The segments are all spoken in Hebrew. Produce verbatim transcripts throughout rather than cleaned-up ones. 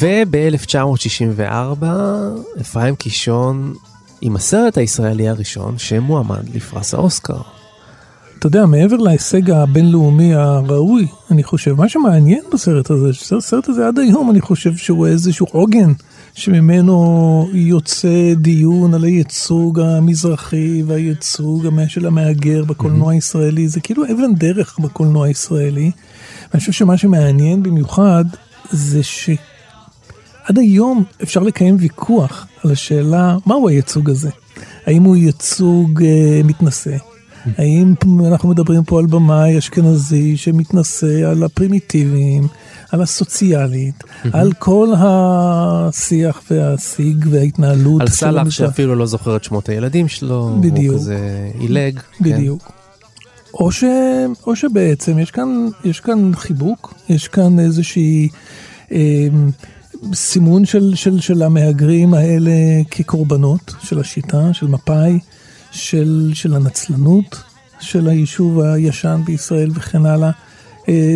וב-אלף תשע מאות שישים וארבע אפרים קישון עם הסרט הישראלי הראשון שמועמד לפרס האוסקר. אתה יודע, מעבר להישג הבינלאומי הראוי, אני חושב, מה שמעניין בסרט הזה, הסרט הזה עד היום, אני חושב שהוא איזשהו עוגן, שממנו יוצא דיון על הייצוג המזרחי, והייצוג של המאגר בקולנוע הישראלי, זה כאילו אבן דרך בקולנוע הישראלי, ואני חושב שמה שמעניין במיוחד, זה שעד היום אפשר לקיים ויכוח על השאלה, מהו הייצוג הזה? האם הוא ייצוג אה, מתנשא? האם אנחנו מדברים פה על במאי אשכנזי שמתנסה על הפרימיטיבים, על הסוציאלית, על כל השיח והשיג וההתנהלות. על סלח שאפילו לא זוכר את שמות הילדים שלו, הוא כזה אילג. בדיוק. או שבעצם יש כאן חיבוק, יש כאן איזושהי סימון של המהגרים האלה כקורבנות של השיטה, של מפאי. של, של הנצלנות, של היישוב הישן בישראל וכן הלאה,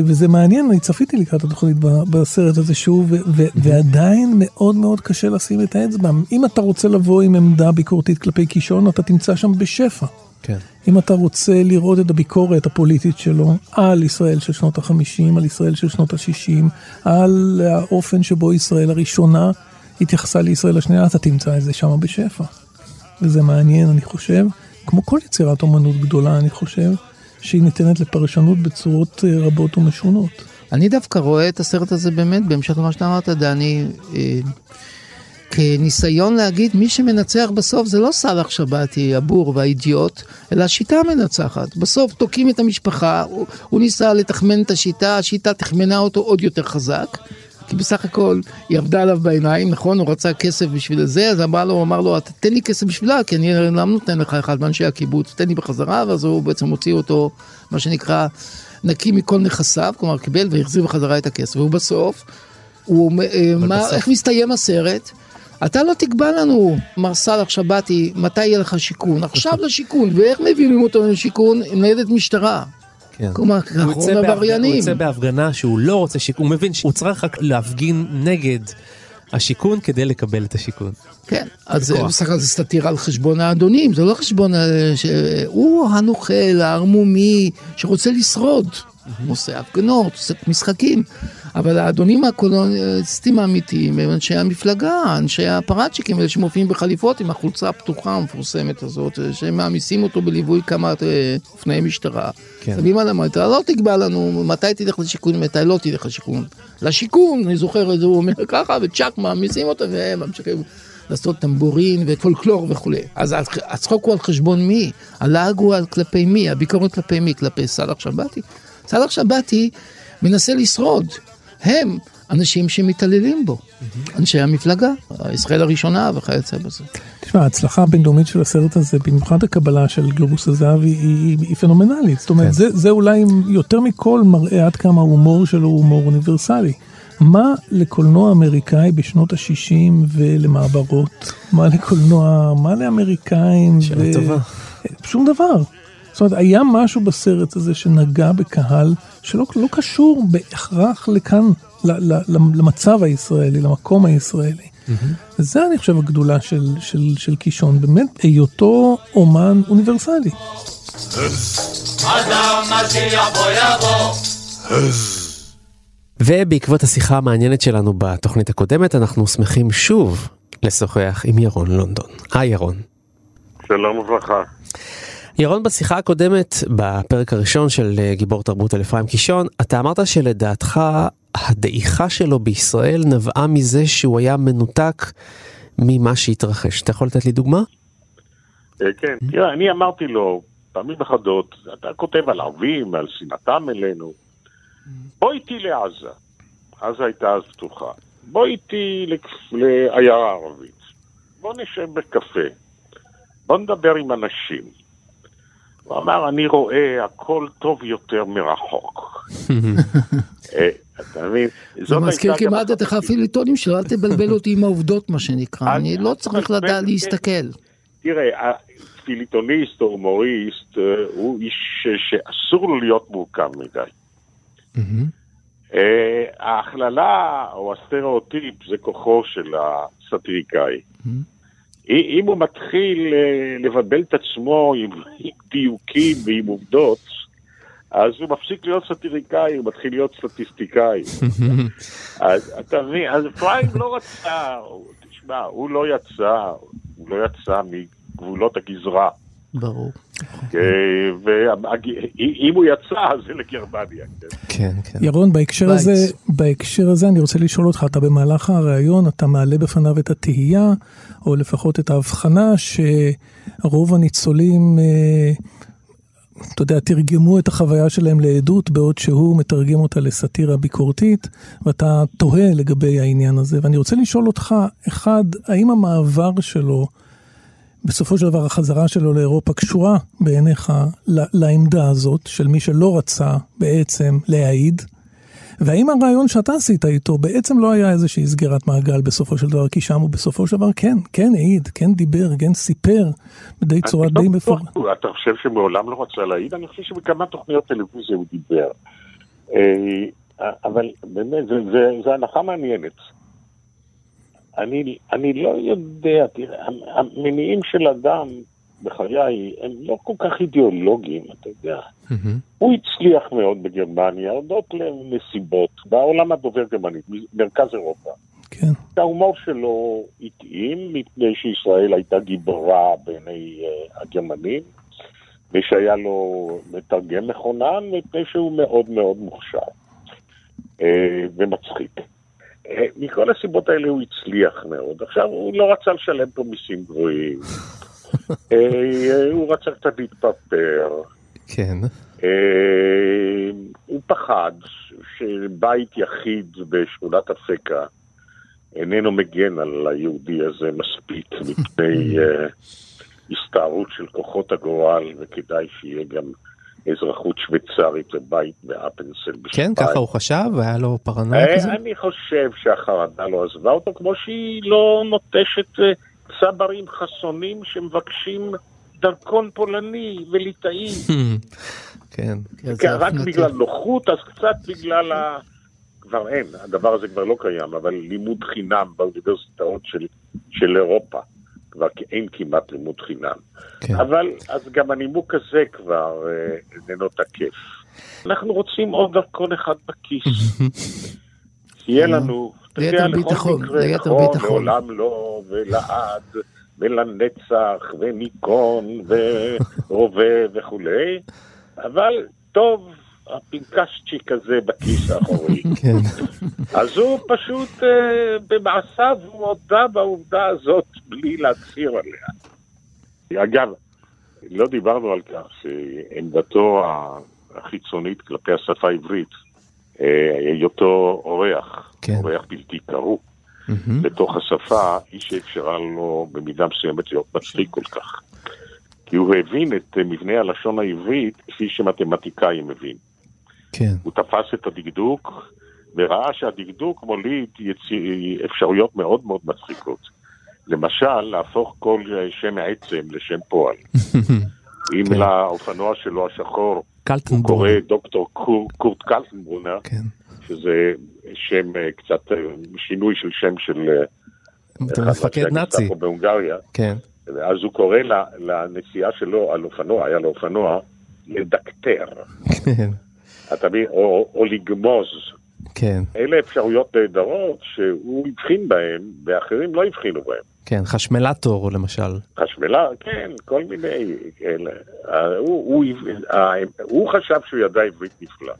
וזה מעניין, אני צפיתי לקראת התוכנית בסרט הזה שוב, ו- ועדיין מאוד מאוד קשה לשים את האצבע. אם אתה רוצה לבוא עם עמדה ביקורתית כלפי קישון, אתה תמצא שם בשפע. כן. אם אתה רוצה לראות את הביקורת הפוליטית שלו, על ישראל של שנות ה-חמישים, על ישראל של שנות ה-שישים, על האופן שבו ישראל הראשונה התייחסה לישראל השנייה, אתה תמצא את זה שם בשפע. וזה מעניין, אני חושב, כמו כל יצירת אומנות גדולה, אני חושב, שהיא ניתנת לפרשנות בצורות רבות ומשונות. אני דווקא רואה את הסרט הזה באמת, בהמשך למה שאתה אמרת, דני, אה, כניסיון להגיד, מי שמנצח בסוף זה לא סלח שבתי, הבור והאידיוט, אלא השיטה מנצחת. בסוף תוקים את המשפחה, הוא, הוא ניסה לתחמן את השיטה, השיטה תחמנה אותו עוד יותר חזק, כי בסך הכל היא עבדה עליו בעיניים, נכון? הוא רצה כסף בשביל זה, אז אמר לו, אמר לו, תן לי כסף בשבילה, כי אני לא נותן לך אחד מאנשי הקיבוץ, תן לי בחזרה, ואז הוא בעצם הוציא אותו, מה שנקרא, נקי מכל נכסיו, כלומר, קיבל והחזיר בחזרה את הכסף, והוא בסוף, הוא, מה, בסוף. איך מסתיים הסרט? אתה לא תקבע לנו, מר סלח שבתי, מתי יהיה לך שיקון? עכשיו לשיקון, ואיך מביאים אותו לשיקון? ניידת משטרה. כלומר, הוא יוצא בהפגנה שהוא לא רוצה שיקון, הוא מבין שהוא צריך רק להפגין נגד השיקון כדי לקבל את השיקון. כן, אז בסך הכל זה סתיר על חשבון האדונים, זה לא חשבון, הוא הנוכל, הערמומי, שרוצה לשרוד, עושה הפגנות, עושה משחקים, אבל האדונים הקולוניסטים האמיתיים, הם אנשי המפלגה, אנשי הפרצ'יקים, אלה שמופיעים בחליפות עם החולצה הפתוחה המפורסמת הזאת, שהם מעמיסים אותו בליווי כמה אופני משטרה. סביב על המטרה, לא תקבע לנו מתי תלך לשיקון, מתי לא תלך לשיקון. לשיקון, אני זוכר את זה, הוא אומר ככה, וצ'ק מעמיסים אותו, והם ממשיכים לעשות טמבורין ופולקלור וכו'. אז הצחוק הוא על חשבון מי? הלעג הוא על כלפי מי? הביקורת כלפי מי? כלפי סלח שבתי? סלח שבתי מנסה לשרוד. הם אנשים שמתעללים בו, אנשי המפלגה, ישראל הראשונה וכיוצא בזה. תשמע, ההצלחה הבינלאומית של הסרט הזה, במיוחד הקבלה של גלובוס הזהב, היא פנומנלית. זאת אומרת, זה אולי יותר מכל מראה עד כמה ההומור שלו הוא הומור אוניברסלי. מה לקולנוע אמריקאי בשנות ה-שישים ולמעברות? מה לקולנוע, מה לאמריקאים? שום דבר. זאת אומרת, היה משהו בסרט הזה שנגע בקהל שלא לא קשור בהכרח לכאן, למצב הישראלי, למקום הישראלי. וזה אני חושב הגדולה של, של, של קישון, באמת היותו אומן אוניברסלי. ובעקבות השיחה המעניינת שלנו בתוכנית הקודמת, אנחנו שמחים שוב לשוחח עם ירון לונדון. היי ירון. שלום וברכה. ירון, בשיחה הקודמת, בפרק הראשון של גיבור תרבות אפרים קישון, אתה אמרת שלדעתך הדעיכה שלו בישראל נבעה מזה שהוא היה מנותק ממה שהתרחש. אתה יכול לתת לי דוגמה? כן, תראה, אני אמרתי לו פעמים אחדות, אתה כותב על ערבים, על שנאתם אלינו, בוא איתי לעזה, עזה הייתה אז פתוחה, בוא איתי לעיירה ערבית, בוא נשב בקפה, בוא נדבר עם אנשים. הוא אמר, אני רואה הכל טוב יותר מרחוק. אתה מבין? זה מזכיר כמעט את החפיליטונים שלו, אל תבלבל אותי עם העובדות, מה שנקרא. אני לא צריך לדעת להסתכל. תראה, הפיליטוניסט או מוריסט הוא איש שאסור לו להיות מורכב מדי. ההכללה או הסטריאוטיפ זה כוחו של הסטיריקאי. אם הוא מתחיל לבבל את עצמו עם דיוקים ועם עובדות, אז הוא מפסיק להיות סטיריקאי, הוא מתחיל להיות סטטיסטיקאי. אז אתה מבין, אז אפרים לא רצה, תשמע, הוא לא יצא, הוא לא יצא מגבולות הגזרה. ברור. ואם הוא יצא, זה לגרמניה. כן, כן. ירון, בהקשר הזה, בהקשר הזה אני רוצה לשאול אותך, אתה במהלך הרעיון, אתה מעלה בפניו את התהייה, או לפחות את ההבחנה, שרוב הניצולים, אתה יודע, תרגמו את החוויה שלהם לעדות, בעוד שהוא מתרגם אותה לסתירה ביקורתית, ואתה תוהה לגבי העניין הזה. ואני רוצה לשאול אותך, אחד, האם המעבר שלו, בסופו של דבר החזרה שלו לאירופה קשורה בעיניך לעמדה הזאת של מי שלא רצה בעצם להעיד, והאם הרעיון שאתה עשית איתו בעצם לא היה איזושהי סגרת מעגל בסופו של דבר, כי שם הוא בסופו של דבר כן, כן העיד, כן דיבר, כן סיפר בדי צורה די מפורט. אתה חושב שמעולם לא רצה להעיד? אני חושב שבכמה תוכניות טלוויזיה הוא דיבר, אבל באמת זו הנחה מעניינת. אני, אני לא יודע, תראה, המניעים של אדם בחיי הם לא כל כך אידיאולוגיים, אתה יודע. Mm-hmm. הוא הצליח מאוד בגרמניה, הודות לנסיבות, בעולם הדובר גרמנית, מרכז אירופה. כן. ההומור שלו התאים, מפני שישראל הייתה גיבורה בעיני uh, הגרמנים, ושהיה לו מתרגם מכונן, מפני שהוא מאוד מאוד מוכשר uh, ומצחיק. מכל הסיבות האלה הוא הצליח מאוד. עכשיו הוא לא רצה לשלם פה מיסים גבוהים, הוא רצה קצת להתפפר, כן. הוא פחד שבית יחיד בשכונת אפקה איננו מגן על היהודי הזה מספיק מפני הסתערות של כוחות הגורל, וכדאי שיהיה גם אזרחות שוויצרית בבית באפנסל. כן, ככה הוא חשב? היה לו פרנויה כזה? אני חושב שהחרדה לא עזבה אותו, כמו שהיא לא נוטשת צברים חסונים שמבקשים דרכון פולני וליטאי. כן. רק בגלל נוחות, אז קצת בגלל ה... כבר אין, הדבר הזה כבר לא קיים, אבל לימוד חינם באוניברסיטאות של אירופה. כבר אין כמעט לימוד חינם. כן. אבל אז גם הנימוק הזה כבר איננו תקף. אנחנו רוצים עוד דרכון אחד בכיס. תהיה לנו, תהיה לכל מקרה נכון, לעולם לא, ולעד, ולנצח, וניקון, ורובה וכולי, אבל טוב, הפינקשצ'יק הזה בכיס האחורי. אז הוא פשוט במעשיו הוא הודע בעובדה הזאת בלי להצהיר עליה. אגב, לא דיברנו על כך שעמדתו החיצונית כלפי השפה העברית, היותו אורח, אורח בלתי קרוא בתוך השפה, היא שאפשרה לו במידה מסוימת להיות מצליק כל כך, כי הוא הבין את מבנה הלשון העברית כפי שמתמטיקאים מבין. כן. הוא תפס את הדקדוק, וראה שהדקדוק מוליד אפשרויות מאוד מאוד מצחיקות. למשל, להפוך כל שם עצם לשם פועל. אם כן. לאופנוע שלו השחור, קלטנבורן. הוא קורא דוקטור קור, קורט קלטנברונר, כן. שזה שם קצת, שינוי של שם של... מפקד נאצי. בהונגריה. כן. אז הוא קורא לנסיעה שלו על אופנוע, היה לו אופנוע, לדקטר. כן. אתה מבין, או, או לגמוז. כן. אלה אפשרויות נהדרות שהוא הבחין בהם, ואחרים לא הבחינו בהם. כן, חשמלטור למשל. חשמלה, כן, כל מיני. אלה. הוא, הוא, הוא חשב שהוא ידע עברית נפלא.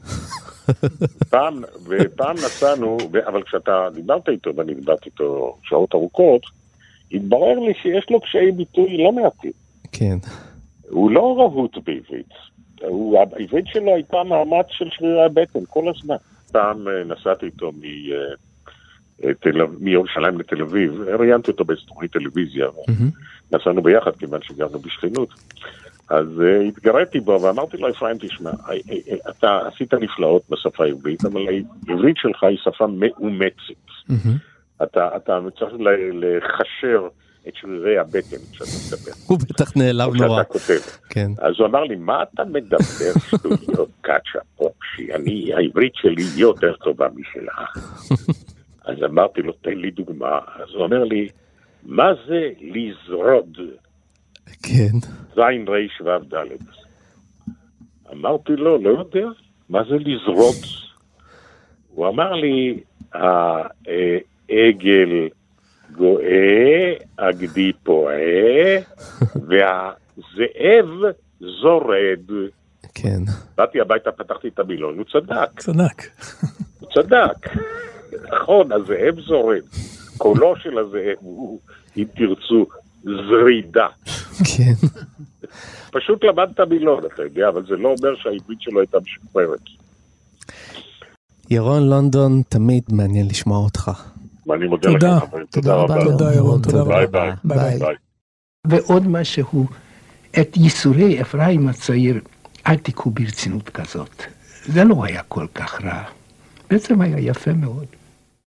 פעם, ופעם נסענו, אבל כשאתה דיברת איתו, ואני דיברתי איתו שעות ארוכות, התברר לי שיש לו קשיי ביטוי לא מעטים. כן. הוא לא רהוט בעברית. הוא, העברית שלו הייתה מאמץ של שרירי הבטן, כל הזמן. פעם נסעתי איתו מירושלים לתל אביב, הראיינתי אותו בתוכנית טלוויזיה, mm-hmm. נסענו ביחד כיוון שגרנו בשכנות. אז uh, התגרתי בו ואמרתי לו, אפרים, תשמע, אתה עשית נפלאות בשפה העברית, אבל העברית שלך היא שפה מאומצת. Mm-hmm. אתה, אתה צריך לחשר את שרירי הבטן כשאתה מדבר. הוא בטח נעלב נורא. כן. אז הוא אמר לי, מה אתה מדבר שטויות קצ'ה פופשי? אני, העברית שלי יותר טובה משלך. אז אמרתי לו, תן לי דוגמה. אז הוא אומר לי, מה זה לזרוד? כן. זין רי שבב דלת. אמרתי לו, לא יודע, מה זה לזרוד? הוא אמר לי, העגל גואה, הגדי פועה, והזאב זורד. כן. באתי הביתה, פתחתי את המילון, הוא צדק. צדק. הוא צדק. נכון, הזאב זורד. קולו של הזאב הוא, אם תרצו, זרידה. כן. פשוט למד את המילון, אתה יודע, אבל זה לא אומר שהעברית שלו הייתה משופרת. ירון לונדון, תמיד מעניין לשמוע אותך. ואני מודה לכם. תודה רבה. תודה ירון, תודה רבה. ביי ביי. ועוד משהו, את ייסורי אפרים הצעיר, אל תיקחו ברצינות כזאת. זה לא היה כל כך רע. בעצם היה יפה מאוד.